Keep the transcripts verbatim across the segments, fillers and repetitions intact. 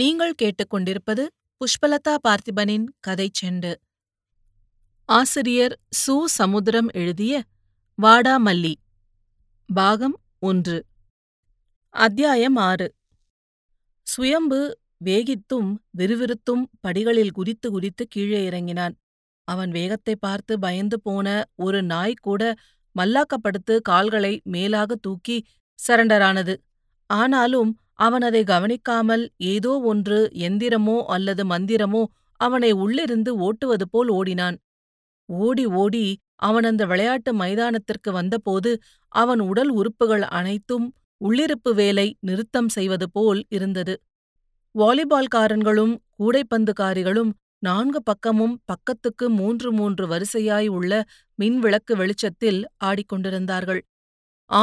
நீங்கள் கேட்டுக்கொண்டிருப்பது புஷ்பலதா பார்த்திபனின் கதை செண்டு. ஆசிரியர் சூசமுத்திரம் எழுதிய வாடாமல்லி பாகம் ஒன்று, அத்தியாயம் ஆறு. சுயம்பு வேகித்தும் விறுவிறுத்தும் படிகளில் குறித்து குறித்து கீழே இறங்கினான். அவன் வேகத்தை பார்த்து பயந்து போன ஒரு நாய் கூட மல்லாக்கப்படுத்து கால்களை மேலாக தூக்கி சரண்டரானது. ஆனாலும் அவன் அதை கவனிக்காமல் ஏதோ ஒன்று, எந்திரமோ அல்லது மந்திரமோ, அவனை உள்ளிருந்து ஓட்டுவது போல் ஓடினான். ஓடி ஓடி அவன் அந்த விளையாட்டு மைதானத்திற்கு வந்தபோது அவன் உடல் உறுப்புகள் அனைத்தும் உள்ளிருப்பு வேலை நிறுத்தம் செய்வது போல் இருந்தது. வாலிபால்காரன்களும் கூடைப்பந்துக்காரிகளும் நான்கு பக்கமும் பக்கத்துக்கு மூன்று மூன்று வரிசையாய் உள்ள மின்விளக்கு வெளிச்சத்தில் ஆடிக்கொண்டிருந்தார்கள்.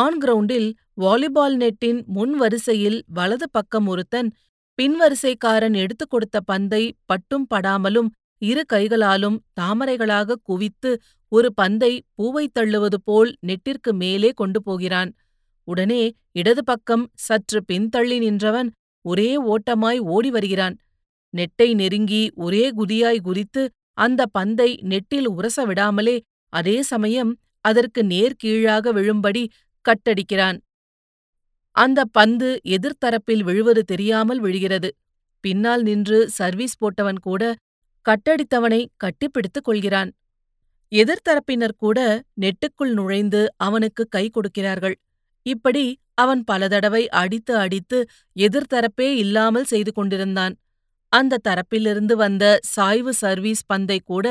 ஆன் கிரவுண்டில் வாலிபால் நெட்டின் முன் வரிசையில் வலது பக்கம் ஒருத்தன் பின்வரிசைக்காரன் எடுத்துக் கொடுத்த பந்தை பட்டும் படாமலும் இரு கைகளாலும் தாமரைகளாக குவித்து ஒரு பந்தை பூவை தள்ளுவது போல் நெட்டிற்கு மேலே கொண்டு போகிறான். உடனே இடது பக்கம் சற்று பின்தள்ளி நின்றவன் ஒரே ஓட்டமாய் ஓடி வருகிறான். நெட்டை நெருங்கி ஒரே குதியாய் குறித்து அந்த பந்தை நெட்டில் உரச விடாமலே அதே சமயம் அதற்கு நேர்கீழாக விழும்படி கட்டடிக்கிறான். அந்த பந்து எதிர்த்தரப்பில் விழுவது தெரியாமல் விழுகிறது. பின்னால் நின்று சர்வீஸ் போட்டவன் கூட கட்டடித்தவனை கட்டிப்பிடித்துக் கொள்கிறான். எதிர்த்தரப்பினர் கூட நெட்டுக்குள் நுழைந்து அவனுக்கு கை கொடுக்கிறார்கள். இப்படி அவன் பல தடவை அடித்து அடித்து எதிர்த்தரப்பே இல்லாமல் செய்து கொண்டிருந்தான். அந்த தரப்பிலிருந்து வந்த சாய்வு சர்வீஸ் பந்தை கூட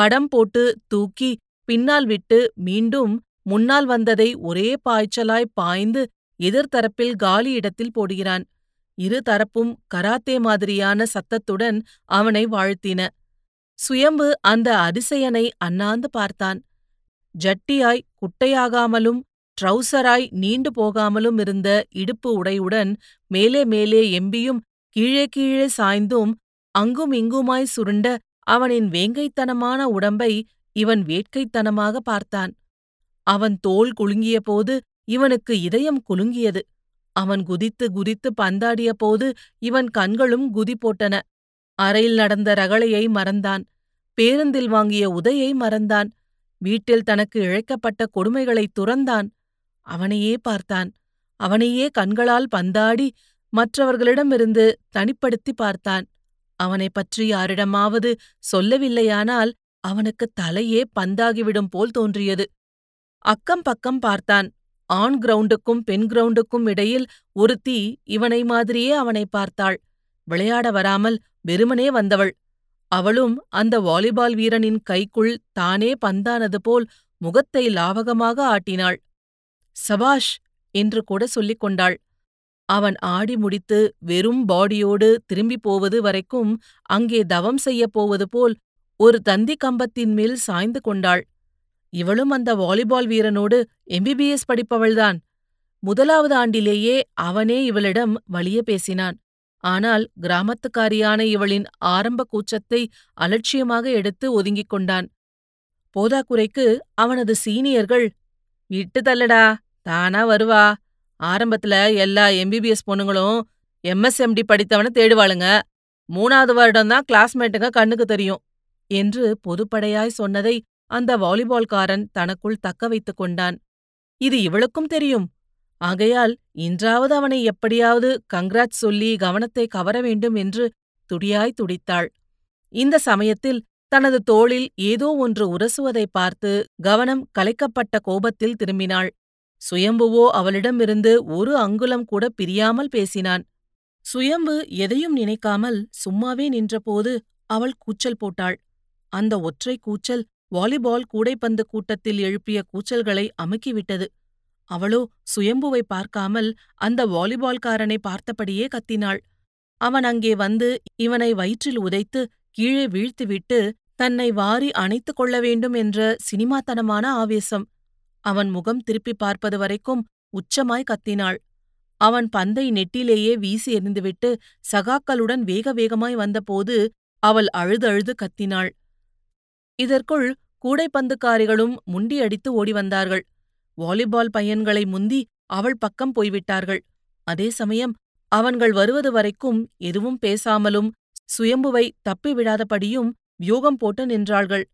கடம் போட்டு தூக்கி பின்னால் விட்டு மீண்டும் முன்னால் வந்ததை ஒரே பாய்ச்சலாய் பாய்ந்து எதிர்த்தரப்பில் காலி இடத்தில் போடுகிறான். இரு தரப்பும் கராத்தே மாதிரியான சத்தத்துடன் அவனை வாழ்த்தின. சுயம்பு அந்த அதிசயனை அண்ணாந்து பார்த்தான். ஜட்டியாய் குட்டையாகாமலும் ட்ரௌசராய் நீண்டு போகாமலும் இருந்த இடுப்பு உடையுடன் மேலே மேலே எம்பியும் கீழே கீழே சாய்ந்தும் அங்கும் இங்குமாய் சுருண்ட அவனின் வேங்கைத்தனமான உடம்பை இவன் வேட்கைத்தனமாக பார்த்தான். அவன் தோல் குலுங்கிய போது இவனுக்கு இதயம் குலுங்கியது. அவன் குதித்து குதித்து பந்தாடிய போது இவன் கண்களும் குதி போட்டன. அறையில் நடந்த ரகளையை மறந்தான். பேருந்தில் வாங்கிய உதையை மறந்தான். வீட்டில் தனக்கு இழைக்கப்பட்ட கொடுமைகளை துறந்தான். அவனையே பார்த்தான். அவனையே கண்களால் பந்தாடி மற்றவர்களிடமிருந்து தனிப்படுத்தி பார்த்தான். அவனை பற்றி யாரிடமாவது சொல்லவில்லையானால் அவனுக்கு தலையே பந்தாகிவிடும் போல் தோன்றியது. அக்கம் பக்கம் பார்த்தான். ஆண் கிரவுண்டுக்கும் பெண் கிரவுண்டுக்கும் இடையில் ஒருத்தி இவனை மாதிரியே அவனை பார்த்தாள். விளையாட வராமல் வெறுமனே வந்தவள். அவளும் அந்த வாலிபால் வீரனின் கைக்குள் தானே பந்தானது போல் முகத்தை லாவகமாக ஆட்டினாள். சபாஷ் என்று கூட சொல்லிக் கொண்டாள். அவன் ஆடி முடித்து வெறும் பாடியோடு திரும்பி போவது வரைக்கும் அங்கே தவம் செய்யப் போவது போல் ஒரு தந்தி கம்பத்தின் மேல் சாய்ந்து கொண்டாள். இவளும் அந்த வாலிபால் வீரனோடு எம்பிபிஎஸ் படிப்பவள்தான். முதலாவது ஆண்டிலேயே அவனே இவளிடம் வலிய பேசினான். ஆனால் கிராமத்துக்காரியான இவளின் ஆரம்ப கூச்சத்தை அலட்சியமாக எடுத்து ஒதுங்கிக் கொண்டான். போதாக்குறைக்கு அவனது சீனியர்கள், "விட்டு தள்ளடா, தானா வருவா. ஆரம்பத்துல எல்லா எம்பிபிஎஸ் பொண்ணுங்களும் எம்எஸ்எம்டி படித்தவனை தேடுவாளுங்க. மூணாவது வருடம்தான் கிளாஸ்மேட்டுங்க கண்ணுக்கு தெரியும்" என்று பொதுப்படையாய் சொன்னதை அந்த வாலிபால்காரன் தனக்குள் தக்க வைத்துக் கொண்டான். இது இவளுக்கும் தெரியும். ஆகையால் இன்றாவது அவனை எப்படியாவது கங்க்ராட்ஸ் சொல்லி கவனத்தை கவர வேண்டும் என்று துடியாய் துடித்தாள். இந்த சமயத்தில் தனது தோளில் ஏதோ ஒன்று உரசுவதை பார்த்து கவனம் கலைக்கப்பட்ட கோபத்தில் திரும்பினாள். சுயம்புவோ அவளிடமிருந்து ஒரு அங்குலம் கூட பிரியாமல் பேசினான். சுயம்பு எதையும் நினைக்காமல் சும்மாவே நின்றபோது அவள் கூச்சல் போட்டாள். அந்த ஒற்றை கூச்சல் வாலிபால் கூடைப்பந்து கூட்டத்தில் எழுப்பிய கூச்சல்களை அமுக்கிவிட்டது. அவளோ சுயம்புவை பார்க்காமல் அந்த வாலிபால்காரனை பார்த்தபடியே கத்தினாள். அவன் அங்கே வந்து இவனை வயிற்றில் உதைத்து கீழே வீழ்த்துவிட்டு தன்னை வாரி அணைத்துக் கொள்ள வேண்டும் என்ற சினிமாத்தனமான ஆவேசம். அவன் முகம் திருப்பி பார்ப்பது வரைக்கும் உச்சமாய் கத்தினாள். அவன் பந்தை நெட்டிலேயே வீசி எறிந்துவிட்டு சகாக்களுடன் வேக வேகமாய் வந்தபோது அவள் அழுதழுது கத்தினாள். இதற்குள் கூடைப்பந்துக்காரிகளும் முண்டியடித்து ஓடி வந்தார்கள். வாலிபால் பையன்களை முந்தி அவள் பக்கம் போய்விட்டார்கள். அதே சமயம் அவன்கள் வருவது வரைக்கும் எதுவும் பேசாமலும் சுயம்புவை தப்பிவிடாதபடியும் வியூகம் போட்டு நின்றாள்கள்.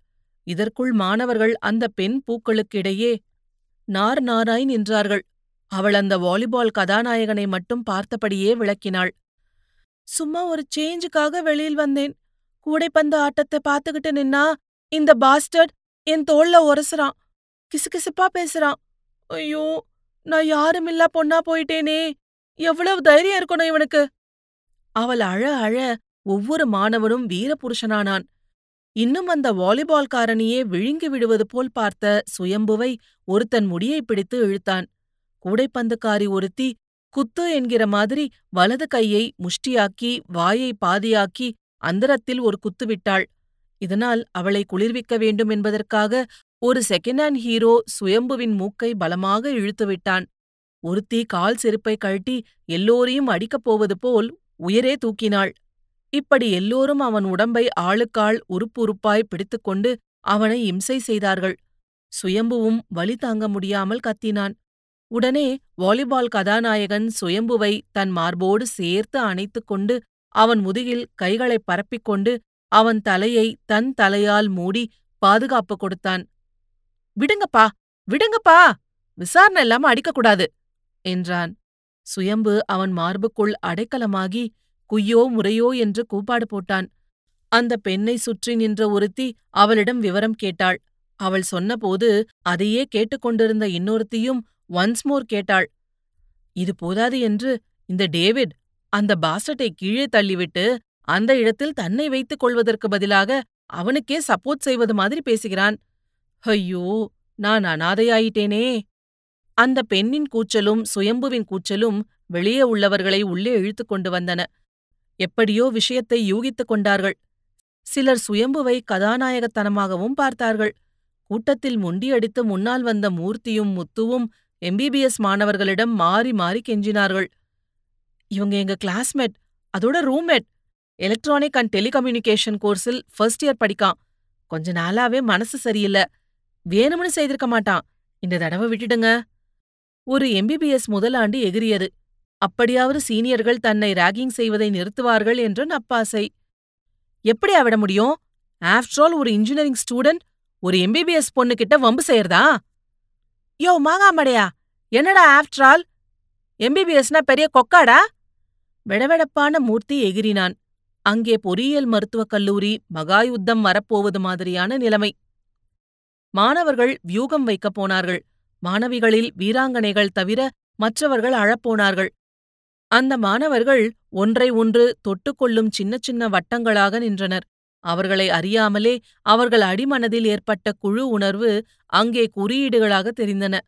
இதற்குள் மாணவர்கள் அந்த பெண் பூக்களுக்கிடையே நார் நாராய் நின்றார்கள். அவள் அந்த வாலிபால் கதாநாயகனை மட்டும் பார்த்தபடியே விளக்கினாள். சும்மா ஒரு சேஞ்சுக்காக வெளியில் வந்தேன். கூடைப்பந்து ஆட்டத்தை பார்த்துக்கிட்டு நின்னா இந்த பாஸ்டர்ட் என் தோள்ல ஒரசுறான், கிசுகிசுப்பா பேசுறான். ஐயோ, நான் யாருமில்லா பொண்ணா போயிட்டேனே. எவ்வளவு தைரியம் இருக்கணும் இவனுக்கு. அவள் அழ அழ ஒவ்வொரு மாணவனும் வீரபுருஷனானான். இன்னும் அந்த வாலிபால்காரனையே விழுங்கி விடுவது போல் பார்த்த சுயம்புவை ஒருத்தன் முடியை பிடித்து இழுத்தான். கூடைப்பந்துக்காரி ஒருத்தி குத்து என்கிற மாதிரி வலது கையை முஷ்டியாக்கி வாயை பாதியாக்கி அந்தரத்தில் ஒரு குத்துவிட்டாள். இதனால் அவளை குளிர்விக்க வேண்டும் என்பதற்காக ஒரு செகண்ட் ஹேண்ட் ஹீரோ சுயம்புவின் மூக்கை பலமாக இழுத்துவிட்டான். ஒருத்தி கால் செருப்பை கழட்டி எல்லோரையும் அடிக்கப் போவது போல் உயரே தூக்கினாள். இப்படி எல்லோரும் அவன் உடம்பை ஆளுக்காள் உறுப்பு உறுப்பாய் பிடித்துக்கொண்டு அவனை இம்சை செய்தார்கள். சுயம்புவும் வலி தாங்க முடியாமல் கத்தினான். உடனே வாலிபால் கதாநாயகன் சுயம்புவை தன் மார்போடு சேர்த்து அணைத்துக் கொண்டு அவன் முதுகில் கைகளை பரப்பிக்கொண்டு அவன் தலையை தன் தலையால் மூடி பாதுகாப்பு கொடுத்தான். "விடுங்கப்பா, விடுங்கப்பா, விசாரணை இல்லாம அடிக்கக்கூடாது" என்றான். சுயம்பு அவன் மார்புக்குள் அடைக்கலமாகி குய்யோ முறையோ என்று கூப்பாடு போட்டான். அந்த பெண்ணை சுற்றி நின்ற ஒருத்தி அவளிடம் விவரம் கேட்டாள். அவள் சொன்னபோது அதையே கேட்டுக்கொண்டிருந்த இன்னொருத்தியும் ஒன்ஸ்மோர் கேட்டாள். இது போதாது என்று இந்த டேவிட் அந்த பாஸ்டட்டை கீழே தள்ளிவிட்டு அந்த இடத்தில் தன்னை வைத்துக் கொள்வதற்கு பதிலாக அவனுக்கே சப்போர்ட் செய்வது மாதிரி பேசுகிறான். ஐயோ, நான் அனாதையாயிட்டேனே. அந்த பெண்ணின் கூச்சலும் சுயம்புவின் கூச்சலும் வெளியே உள்ளவர்களை உள்ளே இழுத்து கொண்டு வந்தன. எப்படியோ விஷயத்தை யூகித்துக் கொண்டார்கள். சிலர் சுயம்புவை கதாநாயகத்தனமாகவும் பார்த்தார்கள். கூட்டத்தில் முண்டியடித்து முன்னால் வந்த மூர்த்தியும் முத்துவும் எம்பிபிஎஸ் மாணவர்களிடம் மாறி மாறி கெஞ்சினார்கள். "இவங்க எங்க கிளாஸ்மேட், அதோட ரூம்மேட். எலக்ட்ரானிக் அண்ட் டெலிகம்யூனிகேஷன் கோர்ஸில் ஃபர்ஸ்ட் இயர் படிக்கான். கொஞ்ச நாளாவே மனசு சரியில்லை. வேணும்னு செய்திருக்க மாட்டான். இந்த தடவை விட்டுடுங்க." ஒரு எம்பிபிஎஸ் முதலாண்டு எகிரியது. அப்படியாவது சீனியர்கள் தன்னை ராகிங் செய்வதை நிறுத்துவார்கள் என்ற நப்பாசை. எப்படி விட முடியும்? ஆஃப்டர் ஆல் ஒரு இன்ஜினியரிங் ஸ்டூடெண்ட் ஒரு எம்பிபிஎஸ் பொண்ணுகிட்ட வம்பு செய்யறதா? யோ மாங்காமடையா, என்னடா ஆஃப்டர் ஆல் எம்பிபிஎஸ்னா பெரிய கொக்காடா? வெடவெடப்பான மூர்த்தி எகிரினான். அங்கே பொறியியல் மருத்துவக் கல்லூரி மகாயுத்தம் வரப்போவது மாதிரியான நிலைமை. மாணவர்கள் வியூகம் வைக்கப் போனார்கள். மாணவிகளில் வீராங்கனைகள் தவிர மற்றவர்கள் அழப்போனார்கள். அந்த மாணவர்கள் ஒன்றை ஒன்று தொட்டுக்கொள்ளும் சின்ன சின்ன வட்டங்களாக நின்றனர். அவர்களை அறியாமலே அவர்கள் அடிமனதில் ஏற்பட்ட குழு உணர்வு அங்கே குறியீடுகளாக தெரிந்தன.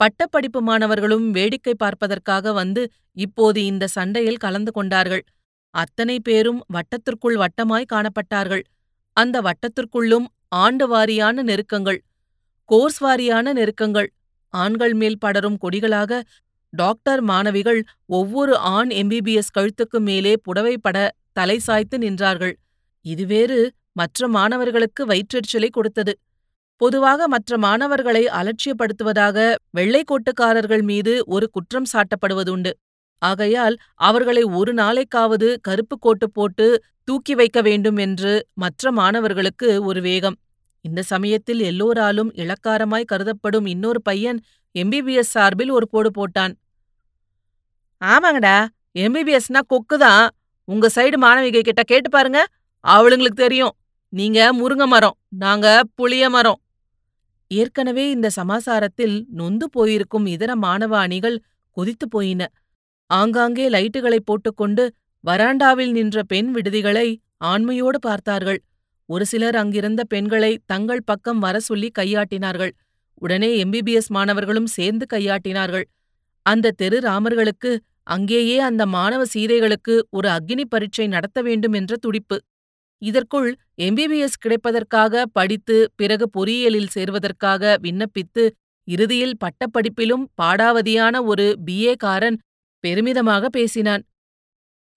பட்டப்படிப்பு மாணவர்களும் வேடிக்கை பார்ப்பதற்காக வந்து இப்போது இந்த சண்டையில் கலந்து கொண்டார்கள். அத்தனை பேரும் வட்டத்திற்குள் வட்டமாய் காணப்பட்டார்கள். அந்த வட்டத்திற்குள்ளும் ஆண்டு வாரியான நெருக்கங்கள், கோர்ஸ் வாரியான நெருக்கங்கள். ஆண்கள் மேல் படரும் கொடிகளாக டாக்டர் மாணவிகள் ஒவ்வொரு ஆண் எம்பிபிஎஸ் கழுத்துக்கு மேலே புடவைப்பட தலை சாய்த்து நின்றார்கள். இதுவேறு மற்ற மாணவர்களுக்கு வயிற்றெரிச்சலை கொடுத்தது. பொதுவாக மற்ற மாணவர்களை அலட்சியப்படுத்துவதாக வெள்ளைக்கோட்டுக்காரர்கள் மீது ஒரு குற்றம் சாட்டப்படுவதுண்டு. ஆகையால் அவர்களை ஒரு நாளைக்காவது கருப்பு கோட்டு போட்டு தூக்கி வைக்க வேண்டும் என்று மற்ற மாணவர்களுக்கு ஒரு வேகம். இந்த சமயத்தில் எல்லோராலும் இளக்காரமாய் கருதப்படும் இன்னொரு பையன் எம்பிபிஎஸ் சார்பில் ஒரு போடு போட்டான். "ஆமாங்கடா, எம்பிபிஎஸ்னா கொக்குதான். உங்க சைடு மாணவிகை கிட்ட கேட்டு பாருங்க, அவளுங்களுக்கு தெரியும். நீங்க முருங்க மரம், நாங்க புளிய மரம்." ஏற்கனவே இந்த சமாசாரத்தில் நொந்து போயிருக்கும் இதர மாணவ அணிகள் கொதித்து போயின. ஆங்காங்கே லைட்டுகளை போட்டுக்கொண்டு வராண்டாவில் நின்ற பெண் விடுதிகளை ஆண்மையோடு பார்த்தார்கள். ஒரு சிலர் அங்கிருந்த பெண்களை தங்கள் பக்கம் வர சொல்லி கையாட்டினார்கள். உடனே எம்பிபிஎஸ் மாணவர்களும் சேர்ந்து கையாட்டினார்கள். அந்த தெரு ராமர்களுக்கு, அங்கேயே அந்த மாணவ சீதைகளுக்கு ஒரு அக்னி பரீட்சை நடத்த வேண்டும் என்ற துடிப்பு. இதற்குள் எம்பிபிஎஸ் கிடைப்பதற்காக படித்து பிறகு பொறியியலில் சேர்வதற்காக விண்ணப்பித்து இறுதியில் பட்டப்படிப்பிலும் பாடாவதியான ஒரு பிஏ காரன் பெருமிதமாக பேசினான்.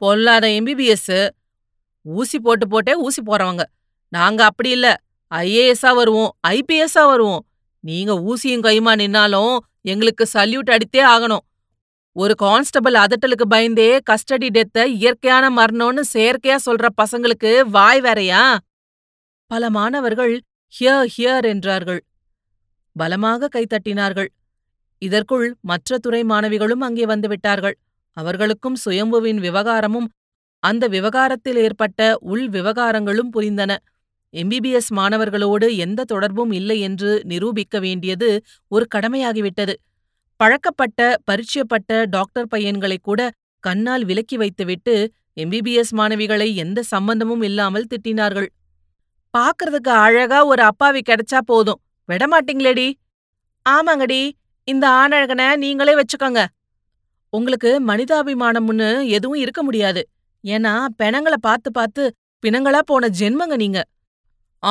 "பொல்லாத எம்பிபிஎஸ், ஊசி போட்டு போட்டே ஊசி போறவங்க. நாங்க அப்படி இல்ல, ஐஏஎஸ்ஸா வருவோம், ஐபிஎஸ்ஸா வருவோம். நீங்க ஊசியும் கைமா நின்னாலும் எங்களுக்கு சல்யூட் அடித்தே ஆகணும். ஒரு கான்ஸ்டபிள் அதட்டலுக்கு பயந்தே கஸ்டடி டெத்தை இயற்கையான மரணம்னு செயற்கையா சொல்ற பசங்களுக்கு வாய் வேறையா? பல மாணவர்கள் ஹியர் ஹியர் என்றார்கள். பலமாக கைத்தட்டினார்கள். இதற்குள் மற்ற துறை மாணவிகளும் அங்கே வந்துவிட்டார்கள். அவர்களுக்கும் சுயம்புவின் விவகாரமும் அந்த விவகாரத்தில் ஏற்பட்ட உள் விவகாரங்களும் புரிந்தன. எம்பிபிஎஸ் மாணவர்களோடு எந்த தொடர்பும் இல்லை என்று நிரூபிக்க வேண்டியது ஒரு கடமையாகிவிட்டது. பழக்கப்பட்ட பரிச்சயப்பட்ட டாக்டர் பையன்களை கூட கண்ணால் விலக்கி வைத்துவிட்டு எம்பிபிஎஸ் மாணவிகளை எந்த சம்பந்தமும் இல்லாமல் திட்டினார்கள். பாக்குறதுக்கு அழகா ஒரு அப்பாவி கிடைச்சா போதும், விடமாட்டீங்களேடி. ஆமாங்கடி, இந்த ஆணழகனை நீங்களே வச்சுக்கோங்க. உங்களுக்கு மனிதாபிமானம்னு எதுவும் இருக்க முடியாது. ஏன்னா பெணங்களை பார்த்து பார்த்து பிணங்களா போன ஜென்மங்க நீங்க.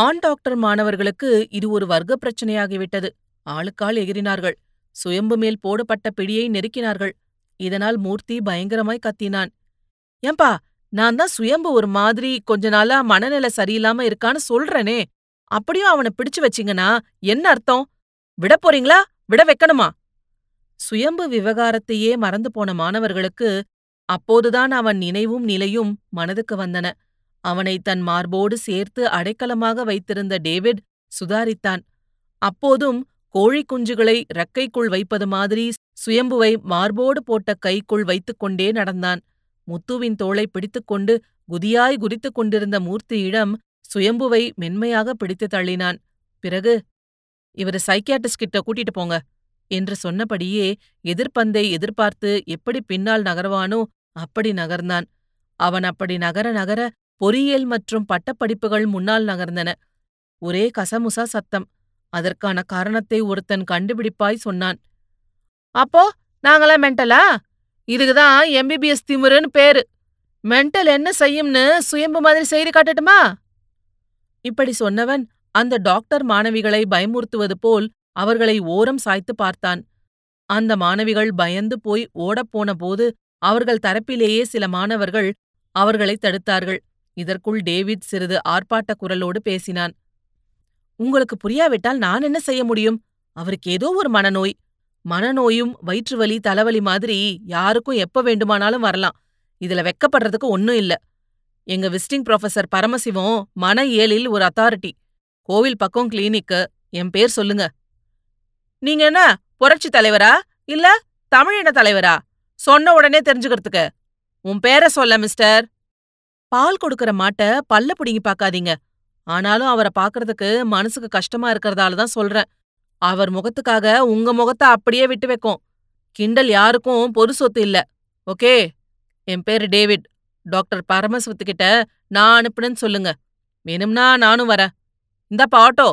ஆண் டாக்டர் மாணவர்களுக்கு இது ஒரு வர்க்க பிரச்சனையாகிவிட்டது. ஆளுக்கால் எகிரினார்கள். சுயம்பு மேல் போடப்பட்ட பிடியை நெருக்கினார்கள். இதனால் மூர்த்தி பயங்கரமாய் கத்தினான். ஏம்பா, நான் தான் சுயம்பு ஒரு மாதிரி கொஞ்ச நாளா மனநிலை சரியில்லாம இருக்கான்னு சொல்றேனே, அப்படியும் அவனை பிடிச்சு வச்சிங்கன்னா என்ன அர்த்தம்? விட போறீங்களா, விட வைக்கணுமா? சுயம்பு விவகாரத்தையே மறந்து போன மாணவர்களுக்கு அப்போதுதான் அவன் நினைவும் நிலையும் மனதுக்கு வந்தன. அவனை தன் மார்போடு சேர்த்து அடைக்கலமாக வைத்திருந்த டேவிட் சுதாரித்தான். அப்போதும் கோழி குஞ்சுகளை ரக்கைக்குள் வைப்பது மாதிரி சுயம்புவை மார்போடு போட்ட கைக்குள் வைத்துக்கொண்டே நடந்தான். முத்துவின் தோளை பிடித்துக்கொண்டு குதியாய் குதித்துக் கொண்டிருந்த மூர்த்தியிடம் சுயம்புவை மென்மையாக பிடித்து தள்ளினான். பிறகு, இவரு சைக்கியாட்ரிஸ்ட் கிட்ட கூட்டிட்டு போங்க என்று சொன்னபடியே எதிர்ப்பந்தை எதிர்பார்த்து எப்படி பின்னால் நகர்வானோ அப்படி நகர்ந்தான். அவன் அப்படி நகர நகர பொறியியல் மற்றும் பட்டப்படிப்புகள் முன்னால் நகர்ந்தன. ஒரே கசமுசா சத்தம். அதற்கான காரணத்தை ஒருத்தன் கண்டுபிடிப்பாய் சொன்னான். அப்போ நாங்களாம் மென்டலா? இதுக்குதான் எம்பிபிஎஸ் திமுருன்னு பேரு. மென்டல் என்ன செய்யும்னு சுயம்பு மாதிரி செய்து காட்டட்டுமா? இப்படி சொன்னவன் அந்த டாக்டர் மாணவிகளை பயமுறுத்துவது போல் அவர்களை ஓரம் சாய்த்து பார்த்தான். அந்த மாணவிகள் பயந்து போய் ஓடப்போன போது அவர்கள் தரப்பிலேயே சில மாணவர்கள் அவர்களை தடுத்தார்கள். இதற்குள் டேவிட் சிறிது ஆர்ப்பாட்ட குரலோடு பேசினான். உங்களுக்கு புரியாவிட்டால் நான் என்ன செய்ய முடியும்? அவருக்கு ஏதோ ஒரு மனநோய். மனநோயும் வயிற்றுவலி தலைவலி மாதிரி யாருக்கும் எப்ப வேண்டுமானாலும் வரலாம். இதுல வெக்கப்படுறதுக்கு ஒன்னும் இல்ல. எங்க விசிட்டிங் ப்ரொஃபசர் பரமசிவம் மன ஏழில் ஒரு அத்தாரிட்டி. கோவில் பக்கம் கிளினிக்கு. என் பேர் சொல்லுங்க. நீங்க என்ன புரட்சி தலைவரா இல்ல தமிழின தலைவரா? சொன்ன உடனே தெரிஞ்சுக்கிறதுக்கு உன் பேரை சொல்ல மிஸ்டர். பால் கொடுக்கற மாட்ட பல்ல புடிங்கி பாக்காதீங்க. ஆனாலும் அவரை பாக்குறதுக்கு மனசுக்கு கஷ்டமா இருக்கிறதால தான் சொல்றேன். அவர் முகத்துக்காக உங்க முகத்தை அப்படியே விட்டு வைக்கும். கிண்டல் யாருக்கும் பொது சொத்து இல்ல. ஓகே, என் பேரு டேவிட். டாக்டர் பரமஸ்வதி கிட்ட நான் அனுப்புனேன்னு சொல்லுங்க. வேணும்னா நானும் வரேன். இந்தாப்பா ஆட்டோ.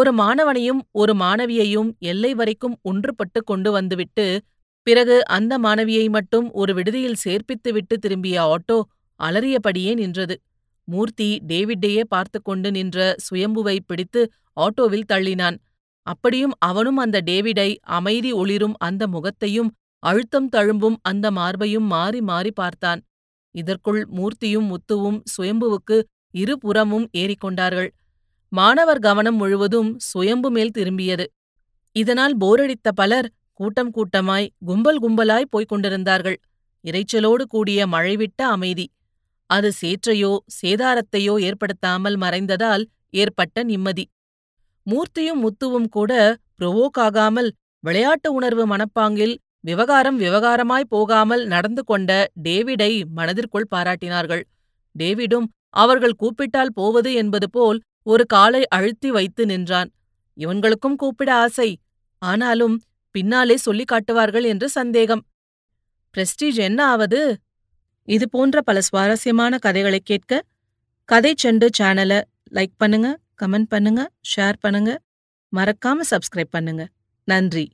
ஒரு மாணவனையும் ஒரு மாணவியையும் எல்லை வரைக்கும் ஒன்றுபட்டு கொண்டு வந்துவிட்டு பிறகு அந்த மாணவியை மட்டும் ஒரு விடுதியில் சேர்ப்பித்து விட்டு திரும்பிய ஆட்டோ அலறியபடியே நின்றது. மூர்த்தி டேவிட்டையே பார்த்து கொண்டு நின்ற சுயம்புவை பிடித்து ஆட்டோவில் தள்ளினான். அப்படியும் அவனும் அந்த டேவிடை, அமைதி ஒளிரும் அந்த முகத்தையும் அழுத்தம் தழும்பும் அந்த மார்பையும் மாறி மாறி பார்த்தான். இதற்குள் மூர்த்தியும் முத்துவும் சுயம்புவுக்கு இருபுறமும் ஏறிக்கொண்டார்கள். மாணவர் கவனம் முழுவதும் சுயம்பு மேல் திரும்பியது. இதனால் போரடித்த பலர் கூட்டம் கூட்டமாய் கும்பல் கும்பலாய் போய்க் கொண்டிருந்தார்கள். இரைச்சலோடு கூடிய மழைவிட்ட அமைதி. அது சேற்றையோ சேதாரத்தையோ ஏற்படுத்தாமல் மறைந்ததால் ஏற்பட்ட நிம்மதி. மூர்த்தியும் முத்துவும் கூட புரோவோக்காகாமல் விளையாட்டு உணர்வு மனப்பாங்கில் விவகாரம் விவகாரமாய் போகாமல் நடந்து கொண்ட டேவிடை மனதிற்குள் பாராட்டினார்கள். டேவிடும் அவர்கள் கூப்பிட்டால் போவது என்பது போல் ஒரு காலை அழுத்தி வைத்து நின்றான். இவன்களுக்கும் கூப்பிட ஆசை, ஆனாலும் பின்னாலே சொல்லி காட்டுவார்கள் என்று சந்தேகம். பிரஸ்டீஜ் என்ன ஆவது? இது போன்ற பல சுவாரஸ்யமான கதைகளை கேட்க கதை செண்டு சேனலை லைக் பண்ணுங்க, கமெண்ட் பண்ணுங்க, ஷேர் பண்ணுங்க. மறக்காம சப்ஸ்கிரைப் பண்ணுங்க. நன்றி.